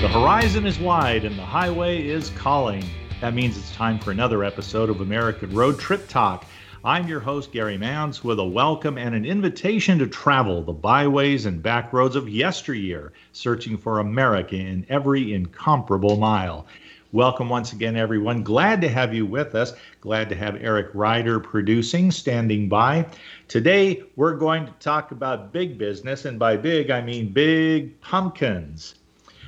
The horizon is wide and the highway is calling. That means it's time for another episode of American Road Trip Talk. I'm your host, Gary Mounds, with a welcome and an invitation to travel the byways and back roads of yesteryear, searching for America in every incomparable mile. Welcome once again, everyone. Glad to have you with us. Glad to have Eric Ryder producing, standing by. Today, we're going to talk about big business, and by big, I mean big pumpkins.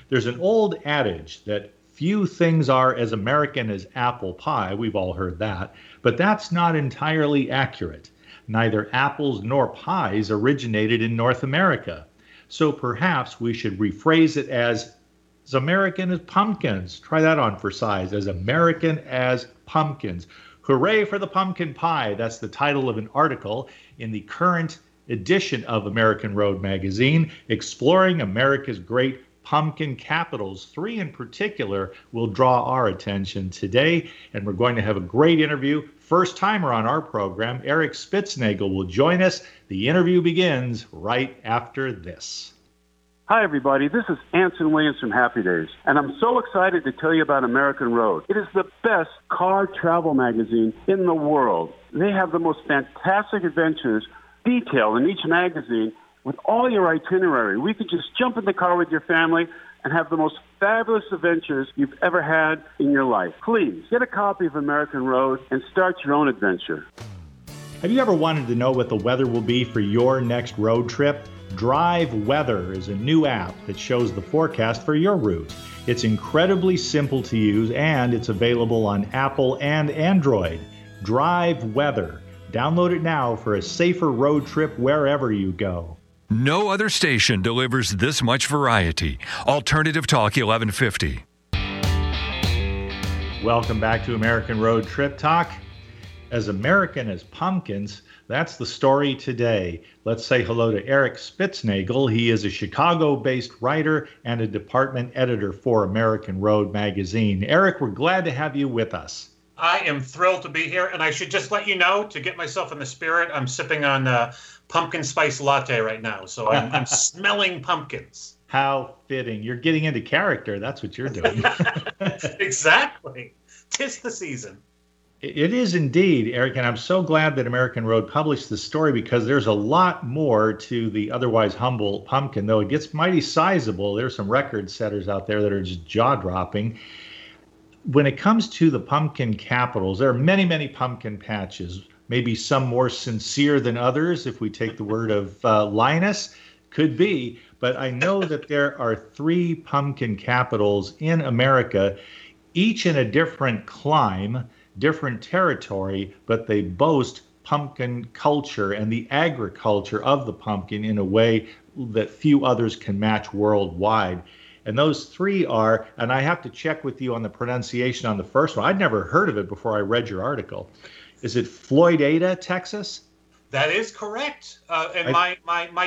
There's an old adage that few things are as American as apple pie. We've all heard that, but that's not entirely accurate. Neither apples nor pies originated in North America. So perhaps we should rephrase it as American as pumpkins. Try that on for size, as American as pumpkins. Hooray for the pumpkin pie. That's the title of an article in the current edition of American Road Magazine, exploring America's great pumpkin capitals. Three in particular will draw our attention today, and we're going to have a great interview. First timer on our program, Eric Spitznagel will join us. The interview begins right after this. Hi, everybody. This is Anson Williams from Happy Days, and I'm so excited to tell you about American Road. It is the best car travel magazine in the world. They have the most fantastic adventures detailed in each magazine with all your itinerary. We could just jump in the car with your family and have the most fabulous adventures you've ever had in your life. Please get a copy of American Road and start your own adventure. Have you ever wanted to know what the weather will be for your next road trip? Drive Weather is a new app that shows the forecast for your route. It's incredibly simple to use, and it's available on Apple and Android. Drive Weather. Download it now for a safer road trip wherever you go. No other station delivers this much variety. Alternative Talk 1150. Welcome back to American Road Trip Talk. As American as pumpkins, that's the story today. Let's say hello to Eric Spitznagel. He is a Chicago-based writer and a department editor for American Road Magazine. Eric, we're glad to have you with us. I am thrilled to be here, and I should just let you know, to get myself in the spirit, I'm sipping on a pumpkin spice latte right now, so I'm smelling pumpkins. How fitting. You're getting into character. That's what you're doing. Exactly. 'Tis the season. It is indeed, Eric, and I'm so glad that American Road published this story, because there's a lot more to the otherwise humble pumpkin, though it gets mighty sizable. There's some record setters out there that are just jaw-dropping. When it comes to the pumpkin capitals, there are many, many pumpkin patches, maybe some more sincere than others, if we take the word of Linus, could be. But I know that there are three pumpkin capitals in America, each in a different clime, different territory, but they boast pumpkin culture and the agriculture of the pumpkin in a way that few others can match worldwide. And those three are, and I have to check with you on the pronunciation on the first one. I'd never heard of it before I read your article. Is it Floydada, Texas? That is correct. My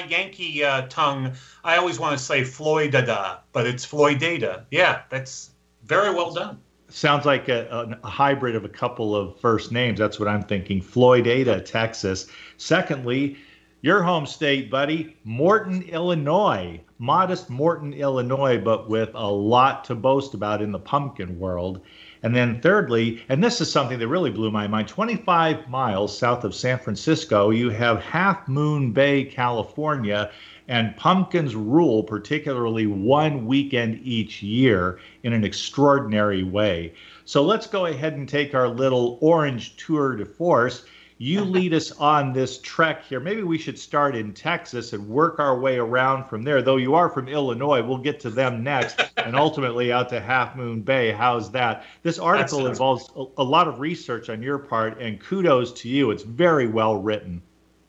Yankee tongue, I always want to say Floydada, but it's Floydada. Yeah, that's very well done. Sounds like a hybrid of a couple of first names. That's what I'm thinking. Floydada, Texas. Secondly, your home state, buddy, Morton, Illinois. Modest Morton, Illinois, but with a lot to boast about in the pumpkin world. And then thirdly, and this is something that really blew my mind, 25 miles south of San Francisco, you have Half Moon Bay, California, and pumpkins rule, particularly one weekend each year, in an extraordinary way. So let's go ahead and take our little orange tour de force. You lead us on this trek here. Maybe we should start in Texas and work our way around from there, though you are from Illinois. We'll get to them next, and ultimately out to Half Moon Bay. How's that? This article involves a lot of research on your part, and kudos to you. It's very well written.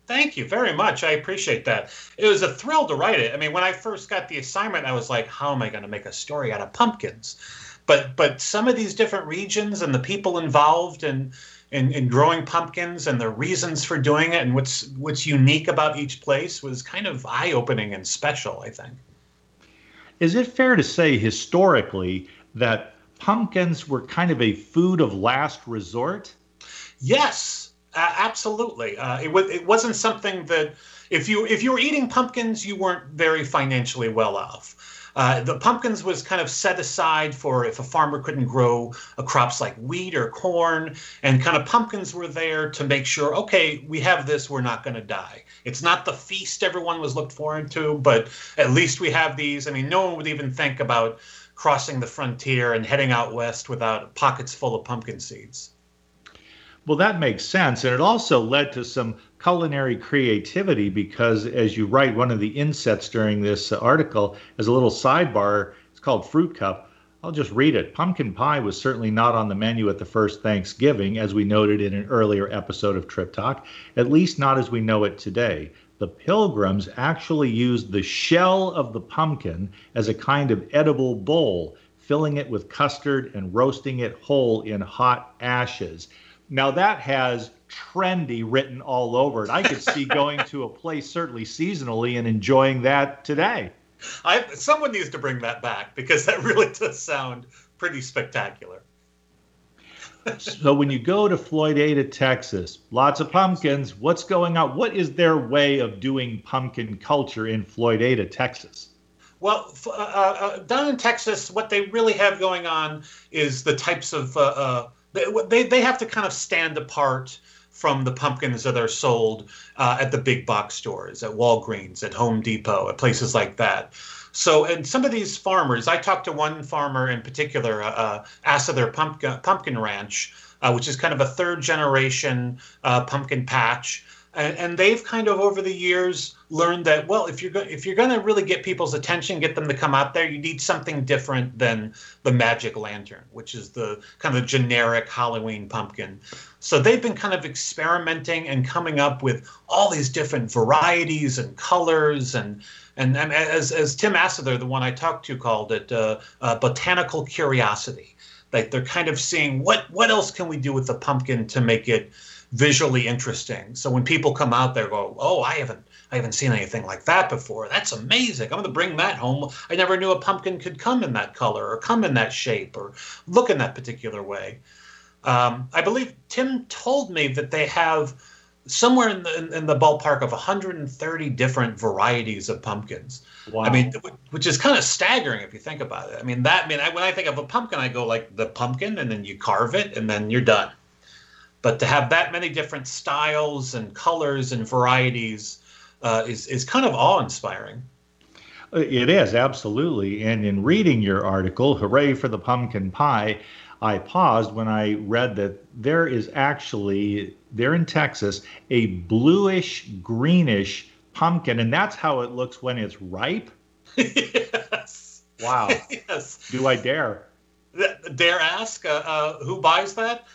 Thank you very much. I appreciate that. It was a thrill to write it. I mean, when I first got the assignment, I was like, how am I going to make a story out of pumpkins? But some of these different regions and the people involved in growing pumpkins and the reasons for doing it and what's unique about each place was kind of eye-opening and special, I think. Is it fair to say historically that pumpkins were kind of a food of last resort? Yes. Absolutely. It wasn't something that If you were eating pumpkins, you weren't very financially well off. The pumpkins was kind of set aside for if a farmer couldn't grow crops like wheat or corn, and kind of pumpkins were there to make sure, okay, we have this, we're not going to die. It's not the feast everyone was looked forward to, but at least we have these. I mean, no one would even think about crossing the frontier and heading out west without pockets full of pumpkin seeds. Well, that makes sense. And it also led to some culinary creativity because, as you write, one of the insets during this article is a little sidebar. It's called Fruit Cup. I'll just read it. Pumpkin pie was certainly not on the menu at the first Thanksgiving, as we noted in an earlier episode of Trip Talk, at least not as we know it today. The Pilgrims actually used the shell of the pumpkin as a kind of edible bowl, filling it with custard and roasting it whole in hot ashes. Now that has trendy written all over it. I could see going to a place certainly seasonally and enjoying that today. Someone needs to bring that back because that really does sound pretty spectacular. So when you go to Floydada, Texas, lots of pumpkins. What's going on? What is their way of doing pumpkin culture in Floydada, Texas? Well, down in Texas, what they really have going on is the types of they have to kind of stand apart from the pumpkins that are sold at the big box stores, at Walgreens, at Home Depot, at places like that. So, and some of these farmers, I talked to one farmer in particular, Asather Pumpkin Ranch, which is kind of a third generation pumpkin patch. And they've kind of over the years learned that, well, if you're going to really get people's attention, get them to come out there, you need something different than the magic lantern, which is the kind of generic Halloween pumpkin. So they've been kind of experimenting and coming up with all these different varieties and colors. And as Tim Asather, the one I talked to, called it botanical curiosity. Like they're kind of seeing what else can we do with the pumpkin to make it visually interesting. So when people come out there, go, oh, I haven't seen anything like that before. That's amazing. I'm going to bring that home. I never knew a pumpkin could come in that color or come in that shape or look in that particular way. I believe Tim told me that they have somewhere in the ballpark of 130 different varieties of pumpkins. Wow. I mean, which is kind of staggering if you think about it. I mean, when I think of a pumpkin, I go like the pumpkin, and then you carve it, and then you're done. But to have that many different styles and colors and varieties is kind of awe-inspiring. It is, absolutely. And in reading your article, Hooray for the Pumpkin Pie, I paused when I read that there is actually, there in Texas, a bluish-greenish pumpkin, and that's how it looks when it's ripe? Yes. Wow. Yes. Do I dare? Dare ask? Who buys that?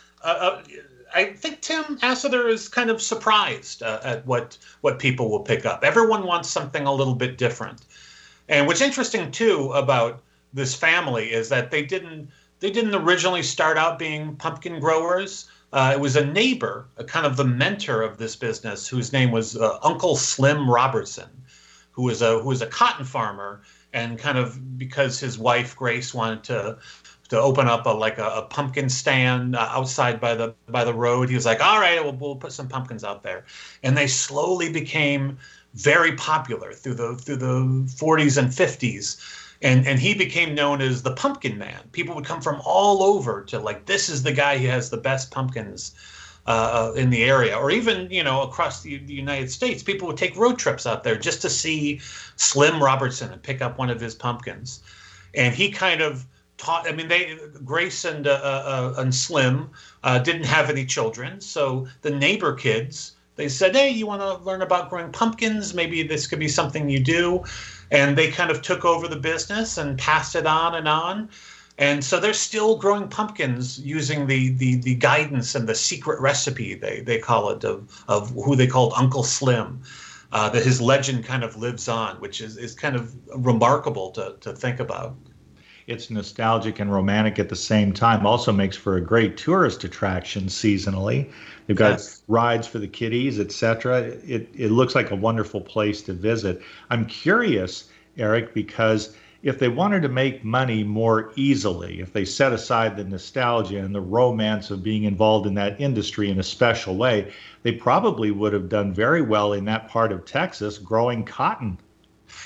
I think Tim Asather is kind of surprised at what people will pick up. Everyone wants something a little bit different. And what's interesting, too, about this family is that they didn't originally start out being pumpkin growers. It was a neighbor, kind of the mentor of this business, whose name was Uncle Slim Robertson, who was a cotton farmer. And kind of because his wife, Grace, wanted to open up a pumpkin stand outside by the road. He was like, all right, we'll put some pumpkins out there. And they slowly became very popular through the 40s and 50s. And he became known as the Pumpkin Man. People would come from all over to like, this is the guy who has the best pumpkins in the area, or even, across the United States. People would take road trips out there just to see Slim Robertson and pick up one of his pumpkins. And he kind of taught, I mean, Grace and Slim didn't have any children, so the neighbor kids, they said, hey, you want to learn about growing pumpkins? Maybe this could be something you do. And they kind of took over the business and passed it on. And so they're still growing pumpkins using the guidance and the secret recipe, they call it, of who they called Uncle Slim. That his legend kind of lives on, which is kind of remarkable to think about. It's nostalgic and romantic at the same time. Also makes for a great tourist attraction seasonally. They've got rides for the kiddies, etc. It looks like a wonderful place to visit. I'm curious, Eric, because if they wanted to make money more easily, if they set aside the nostalgia and the romance of being involved in that industry in a special way, they probably would have done very well in that part of Texas growing cotton.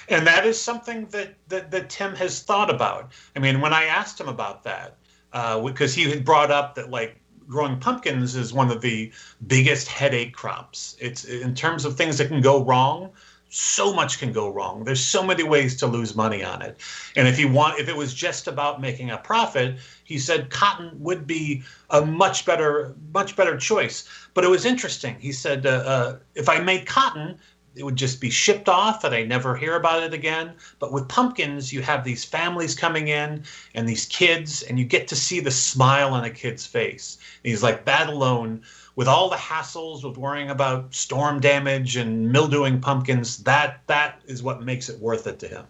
And that is something that Tim has thought about. I mean, when I asked him about that, because he had brought up that, like, growing pumpkins is one of the biggest headache crops. It's in terms of things that can go wrong. So much can go wrong. There's so many ways to lose money on it. And if it was just about making a profit, he said cotton would be a much better choice. But it was interesting. He said, if I made cotton, it would just be shipped off and I never hear about it again. But with pumpkins, you have these families coming in and these kids, and you get to see the smile on a kid's face. And he's like, that alone, with all the hassles with worrying about storm damage and mildewing pumpkins, that is what makes it worth it to him.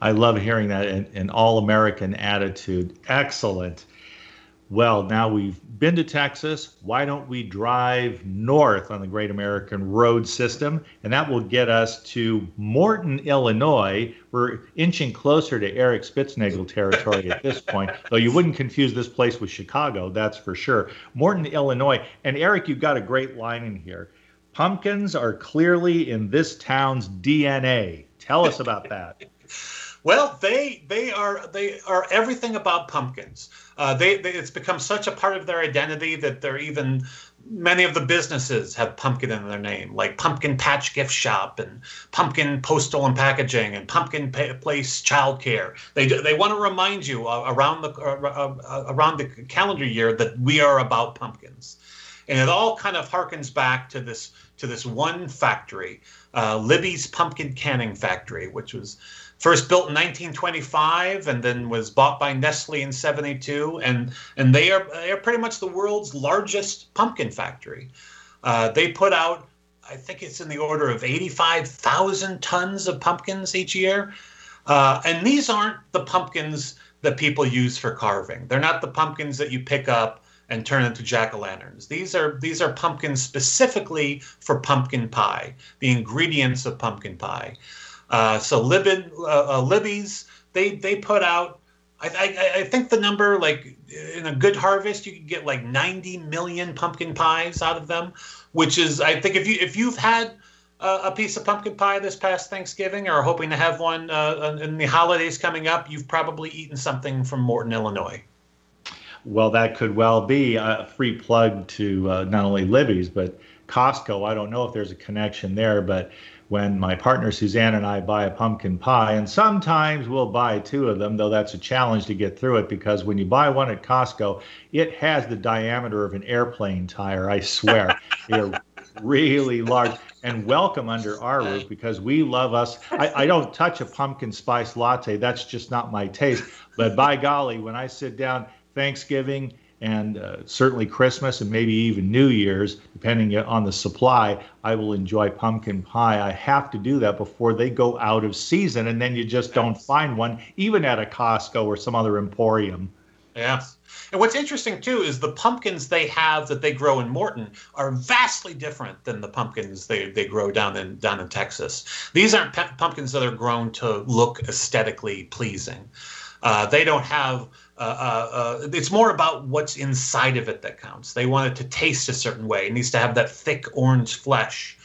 I love hearing that, an all-American attitude. Excellent. Well, now we've been to Texas. Why don't we drive north on the Great American Road System? And that will get us to Morton, Illinois. We're inching closer to Eric Spitznagel territory at this point, though you wouldn't confuse this place with Chicago, that's for sure. Morton, Illinois. And Eric, you've got a great line in here. Pumpkins are clearly in this town's DNA. Tell us about that. Well, they are everything about pumpkins. It's become such a part of their identity that many of the businesses have pumpkin in their name, like Pumpkin Patch Gift Shop and Pumpkin Postal and Packaging and Pumpkin Place Childcare. They want to remind you around the calendar year that we are about pumpkins, and it all kind of harkens back to this one factory, Libby's Pumpkin Canning Factory, which was first built in 1925 and then was bought by Nestle in 1972. And they are pretty much the world's largest pumpkin factory. They put out, I think it's in the order of 85,000 tons of pumpkins each year. And these aren't the pumpkins that people use for carving. They're not the pumpkins that you pick up and turn into jack-o'-lanterns. These are pumpkins specifically for pumpkin pie, the ingredients of pumpkin pie. So Libby's, they put out, I think the number, like, in a good harvest, you can get like 90 million pumpkin pies out of them, which is, I think, if you've had a piece of pumpkin pie this past Thanksgiving or are hoping to have one in the holidays coming up, you've probably eaten something from Morton, Illinois. Well, that could well be a free plug to not only Libby's, but Costco. I don't know if there's a connection there, but when my partner Suzanne and I buy a pumpkin pie, and sometimes we'll buy two of them, though that's a challenge to get through it, because when you buy one at Costco, it has the diameter of an airplane tire, I swear. They're really large, and welcome under our roof, because we love us. I don't touch a pumpkin spice latte. That's just not my taste. But by golly, when I sit down Thanksgiving and certainly Christmas and maybe even New Year's, depending on the supply, I will enjoy pumpkin pie. I have to do that before they go out of season, and then you just don't find one, even at a Costco or some other emporium. Yeah. And what's interesting, too, is the pumpkins they have that they grow in Morton are vastly different than the pumpkins they grow down in Texas. These aren't pumpkins that are grown to look aesthetically pleasing. They don't have... it's more about what's inside of it that counts. They want it to taste a certain way. It needs to have that thick orange flesh.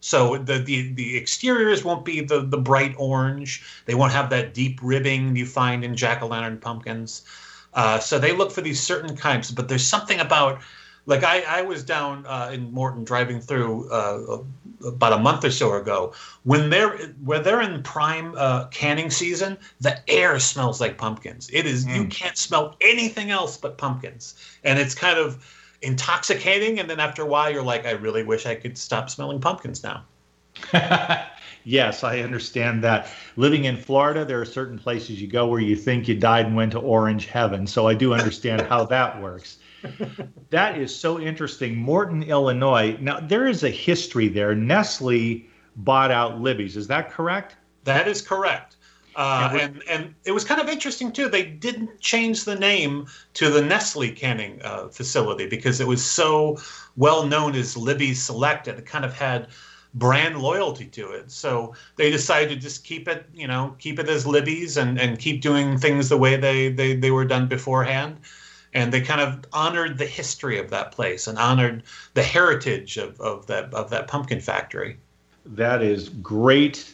So the exteriors won't be the bright orange. They won't have that deep ribbing you find in jack-o'-lantern pumpkins. So they look for these certain kinds. But there's something about, like, I was down in Morton driving through about a month or so ago. When they're in prime canning season, the air smells like pumpkins. It is You can't smell anything else but pumpkins, and it's kind of intoxicating. And then after a while, you're like, I really wish I could stop smelling pumpkins now. Yes, I understand that. Living in Florida, there are certain places you go where you think you died and went to orange heaven. So I do understand how that works. That is so interesting. Morton, Illinois. Now, there is a history there. Nestle bought out Libby's. Is that correct? That is correct. And it was kind of interesting, too. They didn't change the name to the Nestle canning facility because it was so well known as Libby's Select. And it kind of had brand loyalty to it. So they decided to just keep it, you know, keep it as Libby's and keep doing things the way they were done beforehand. And they kind of honored the history of that place and honored the heritage of that pumpkin factory. That is great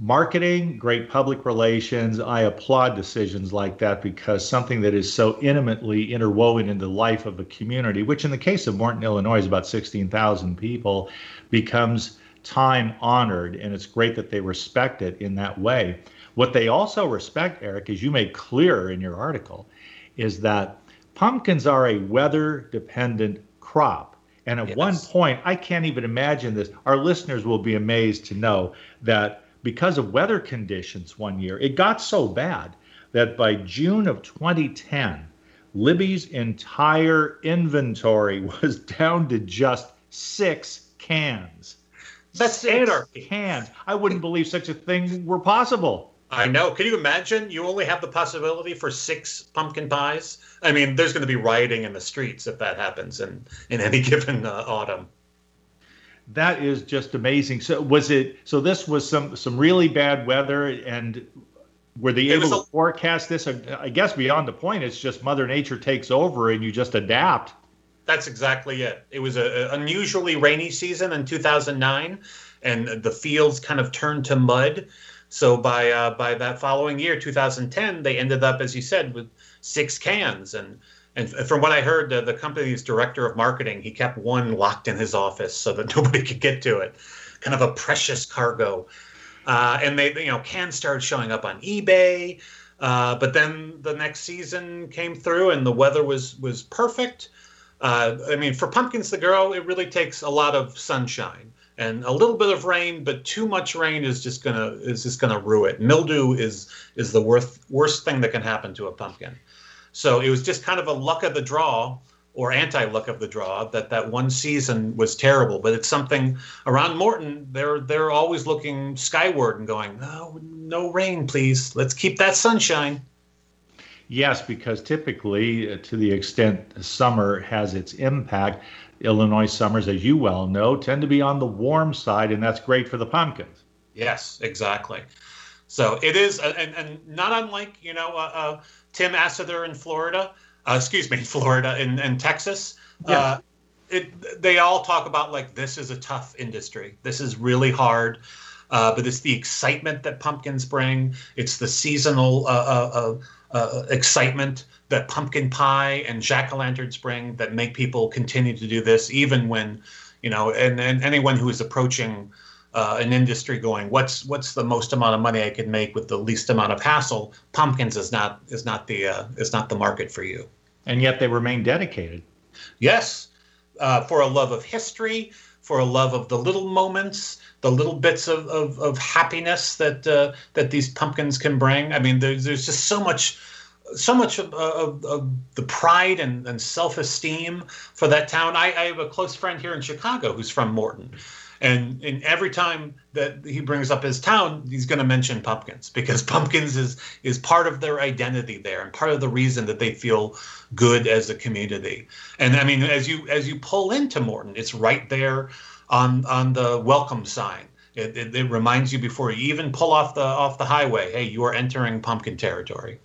marketing, great public relations. I applaud decisions like that, because something that is so intimately interwoven in the life of a community, which in the case of Morton, Illinois, is about 16,000 people, becomes time honored. And it's great that they respect it in that way. What they also respect, Eric, as you made clear in your article, is that pumpkins are a weather-dependent crop. And at one point, I can't even imagine this. Our listeners will be amazed to know that because of weather conditions one year, it got so bad that by June of 2010, Libby's entire inventory was down to just 6 cans. That's anarchy. 6 cans. I wouldn't believe such a thing were possible. I know. Can you imagine? You only have the possibility for 6 pumpkin pies. I mean, there's going to be rioting in the streets if that happens in any given autumn. That is just amazing. So was it? So this was some really bad weather, and were they able to forecast this? I guess beyond the point, it's just Mother Nature takes over and you just adapt. That's exactly it. It was an unusually rainy season in 2009, and the fields kind of turned to mud. So by that following year, 2010, they ended up, as you said, with 6 cans. And from what I heard, the company's director of marketing, he kept one locked in his office so that nobody could get to it. Kind of a precious cargo. And they, you know, cans started showing up on eBay. But then the next season came through, and the weather was perfect. I mean, for pumpkins to grow, it really takes a lot of sunshine and a little bit of rain, but too much rain is just gonna rue it. Mildew is the worst thing that can happen to a pumpkin. So it was just kind of a luck of the draw, or anti-luck of the draw, that one season was terrible. But it's something around Morton, they're always looking skyward and going, no rain, please. Let's keep that sunshine. Yes, because typically, to the extent summer has its impact, Illinois summers, as you well know, tend to be on the warm side, and that's great for the pumpkins. Yes, exactly. So it is, and not unlike, you know, Tim Asather in Florida, in Texas. Yeah. They all talk about, like, this is a tough industry. This is really hard. But it's the excitement that pumpkins bring. It's the seasonal excitement that pumpkin pie and jack-o'-lanterns bring that make people continue to do this, even when, you know, and anyone who is approaching an industry going, what's the most amount of money I could make with the least amount of hassle? Pumpkins is not the market for you. And yet they remain dedicated. Yes, for a love of history, for a love of the little moments, the little bits of happiness that these pumpkins can bring. I mean, there's just so much of the pride and self-esteem for that town. I have a close friend here in Chicago who's from Morton. And every time that he brings up his town, he's going to mention pumpkins, because pumpkins is part of their identity there and part of the reason that they feel good as a community. And I mean, as you pull into Morton, it's right there on the welcome sign. It reminds you before you even pull off the highway, hey, you are entering pumpkin territory.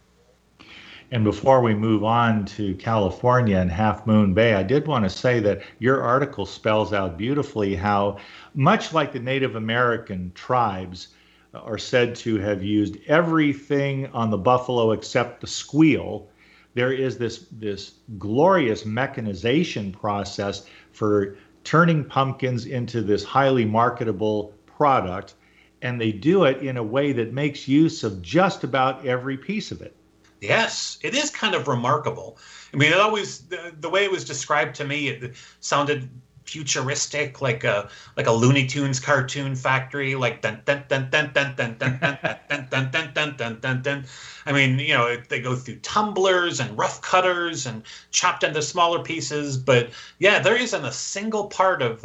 And before we move on to California and Half Moon Bay, I did want to say that your article spells out beautifully how, much like the Native American tribes are said to have used everything on the buffalo except the squeal, there is this glorious mechanization process for turning pumpkins into this highly marketable product, and they do it in a way that makes use of just about every piece of it. Yes, it is kind of remarkable. I mean, it always, the way it was described to me, it sounded futuristic, like a Looney Tunes cartoon factory, like dun dun dun dun dun dun dun dun dun dun dun dun dun dun. I mean, you know, they go through tumblers and rough cutters and chopped into smaller pieces. But yeah, there isn't a single part of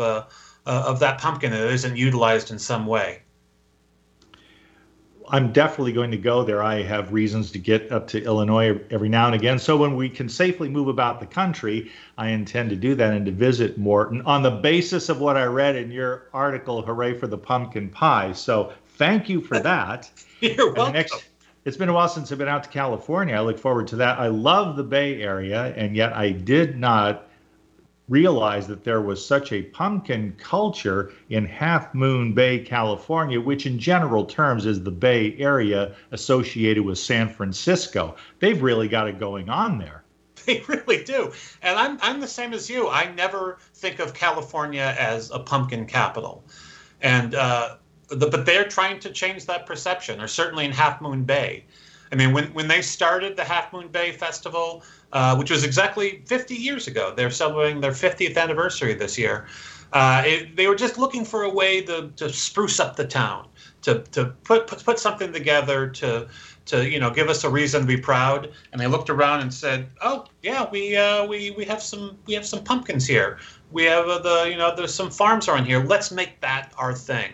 that pumpkin that isn't utilized in some way. I'm definitely going to go there. I have reasons to get up to Illinois every now and again. So when we can safely move about the country, I intend to do that and to visit Morton on the basis of what I read in your article, Hooray for the Pumpkin Pie. So thank you for that. You're welcome. It's been a while since I've been out to California. I look forward to that. I love the Bay Area, and yet I did not realize that there was such a pumpkin culture in Half Moon Bay, California, which in general terms is the Bay Area associated with San Francisco. They've really got it going on there. They really do. And I'm the same as you. I never think of California as a pumpkin capital. And but they're trying to change that perception, or certainly in Half Moon Bay. I mean, when they started the Half Moon Bay Festival, which was exactly 50 years ago, they're celebrating their 50th anniversary this year, they were just looking for a way to spruce up the town, to put something together to give us a reason to be proud. And they looked around and said, oh yeah, we have some pumpkins here. We have there's some farms around here. Let's make that our thing.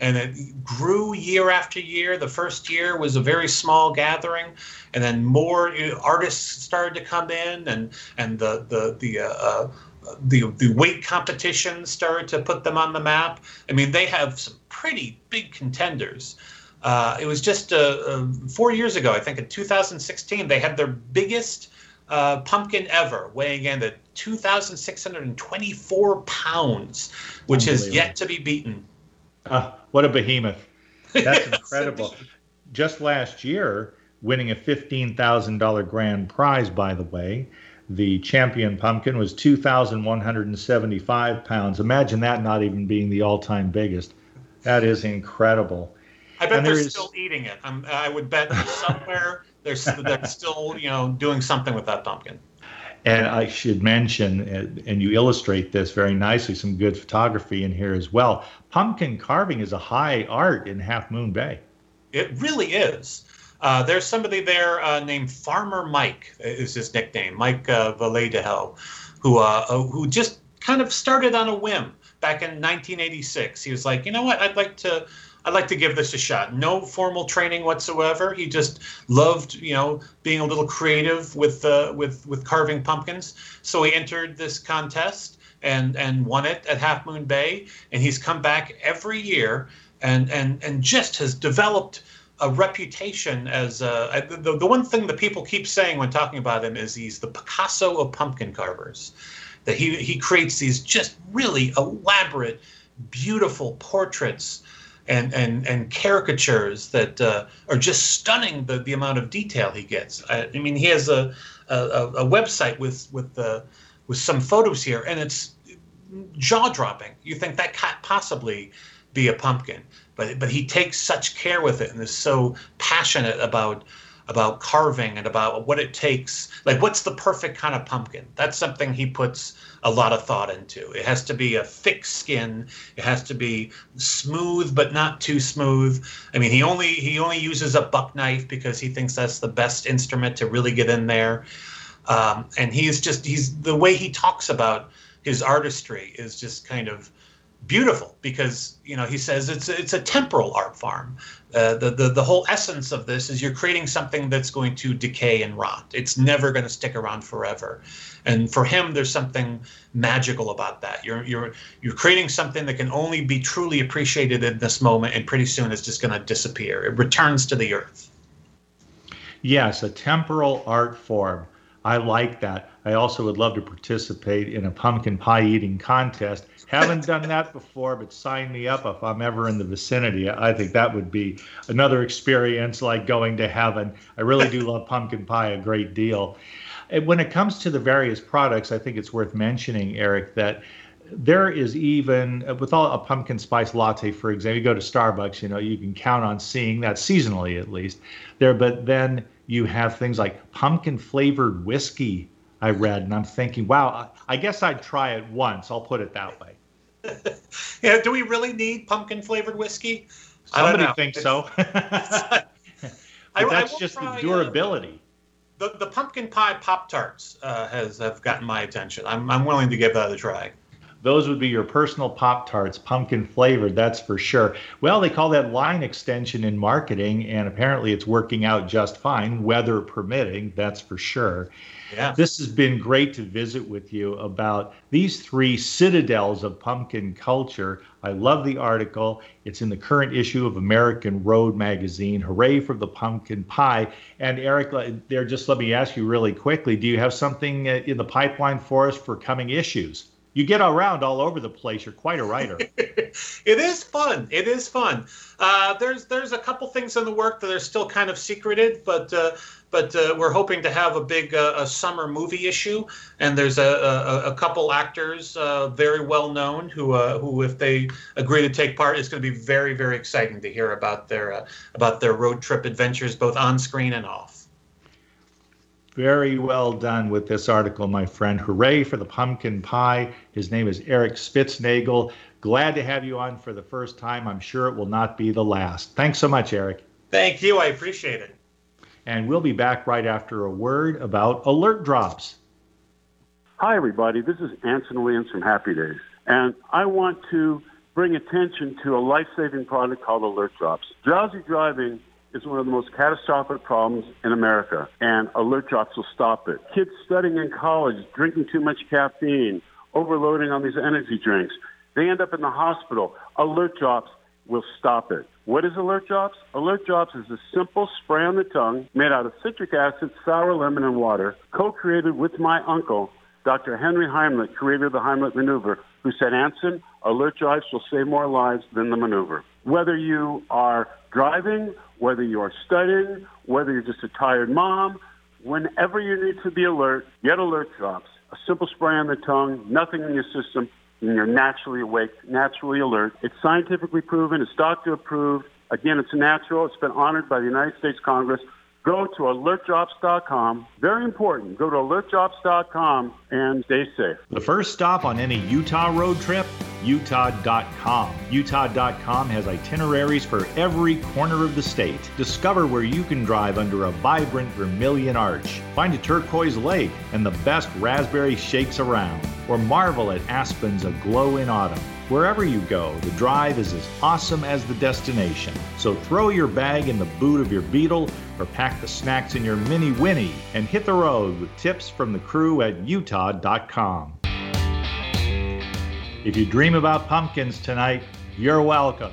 And it grew year after year. The first year was a very small gathering, and then more artists started to come in, and the weight competition started to put them on the map. I mean, they have some pretty big contenders. It was just 4 years ago, I think, in 2016, they had their biggest pumpkin ever, weighing in at 2,624 pounds, which is yet to be beaten. What a behemoth. That's incredible. Just last year, winning a $15,000 grand prize, by the way, the champion pumpkin was 2,175 pounds. Imagine that not even being the all-time biggest. That is incredible. I bet they're still eating it. I would bet somewhere they're still doing something with that pumpkin. And I should mention, and you illustrate this very nicely, some good photography in here as well. Pumpkin carving is a high art in Half Moon Bay. It really is. There's somebody there named Farmer Mike is his nickname, Mike Valle de Hell, who just kind of started on a whim back in 1986. He was like, you know what, I'd like to give this a shot. No formal training whatsoever. He just loved, being a little creative with carving pumpkins. So he entered this contest and won it at Half Moon Bay. And he's come back every year and just has developed a reputation as the one thing that people keep saying when talking about him is he's the Picasso of pumpkin carvers. That he creates these just really elaborate, beautiful portraits and caricatures that are just stunning, the amount of detail he gets. I mean, he has a website with some photos here, and it's jaw-dropping. You think that can't possibly be a pumpkin, but he takes such care with it and is so passionate about carving and about what it takes. Like, what's the perfect kind of pumpkin? That's something he puts a lot of thought into. It has to be a thick skin. It has to be smooth, but not too smooth. I mean, he only uses a buck knife because he thinks that's the best instrument to really get in there. And he's the way he talks about his artistry is just kind of beautiful, because he says it's a temporal art form. The whole essence of this is you're creating something that's going to decay and rot. It's never going to stick around forever, and for him there's something magical about that. You're creating something that can only be truly appreciated in this moment, and pretty soon it's just going to disappear. It returns to the earth. Yes, a temporal art form. I like that. I also would love to participate in a pumpkin pie eating contest. Haven't done that before, but sign me up if I'm ever in the vicinity. I think that would be another experience like going to heaven. I really do love pumpkin pie a great deal. And when it comes to the various products, I think it's worth mentioning, Eric, that there is even, with all a pumpkin spice latte, for example, you go to Starbucks, you can count on seeing that seasonally at least there, but then you have things like pumpkin flavored whiskey, I read, and I'm thinking, wow, I guess I'd try it once. I'll put it that way. Yeah, do we really need pumpkin flavored whiskey? Somebody thinks so. But that's just the durability. The pumpkin pie Pop-Tarts have gotten my attention. I'm willing to give that a try. Those would be your personal Pop-Tarts, pumpkin flavored, that's for sure. Well, they call that line extension in marketing, and apparently it's working out just fine, weather permitting, that's for sure. Yeah. This has been great to visit with you about these three citadels of pumpkin culture. I love the article. It's in the current issue of American Road Magazine. Hooray for the pumpkin pie. And Eric, there, just let me ask you really quickly, do you have something in the pipeline for us for coming issues? You get around all over the place. You're quite a writer. It is fun. It is fun. There's a couple things in the work that are still kind of secreted, but we're hoping to have a big a summer movie issue. And there's a couple actors, very well known, who if they agree to take part, it's going to be very, very exciting to hear about their road trip adventures, both on screen and off. Very well done with this article, my friend. Hooray for the pumpkin pie. His name is Eric Spitznagel. Glad to have you on for the first time. I'm sure it will not be the last. Thanks so much, Eric. Thank you. I appreciate it. And we'll be back right after a word about Alert Drops. Hi, everybody. This is Anson Williams from Happy Days. And I want to bring attention to a life-saving product called Alert Drops. Drowsy driving is one of the most catastrophic problems in America, and Alert Drops will stop it. Kids studying in college, drinking too much caffeine, overloading on these energy drinks, they end up in the hospital. Alert Drops will stop it. What is Alert Drops? Alert Drops is a simple spray on the tongue made out of citric acid, sour lemon, and water, co-created with my uncle, Dr. Henry Heimlich, creator of the Heimlich Maneuver, who said, Anson, Alert Drops will save more lives than the maneuver. Whether you are driving, whether you are studying, whether you're just a tired mom, whenever you need to be alert, get Alert Drops. A simple spray on the tongue, nothing in your system, and you're naturally awake, naturally alert. It's scientifically proven. It's doctor-approved. Again, it's natural. It's been honored by the United States Congress. Go to alertjobs.com. Very important. Go to alertjobs.com and stay safe. The first stop on any Utah road trip, utah.com. Utah.com has itineraries for every corner of the state. Discover where you can drive under a vibrant vermilion arch. Find a turquoise lake and the best raspberry shakes around. Or marvel at aspens aglow in autumn. Wherever you go, the drive is as awesome as the destination. So throw your bag in the boot of your Beetle or pack the snacks in your Mini Winnie and hit the road with tips from the crew at utah.com. If you dream about pumpkins tonight, you're welcome.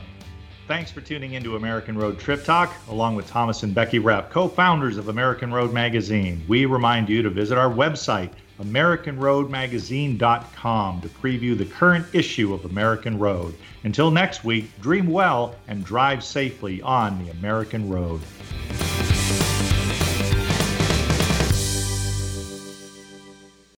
Thanks for tuning into American Road Trip Talk, along with Thomas and Becky Rapp, co-founders of American Road Magazine. We remind you to visit our website, AmericanRoadMagazine.com, to preview the current issue of American Road. Until next week, dream well and drive safely on the American Road.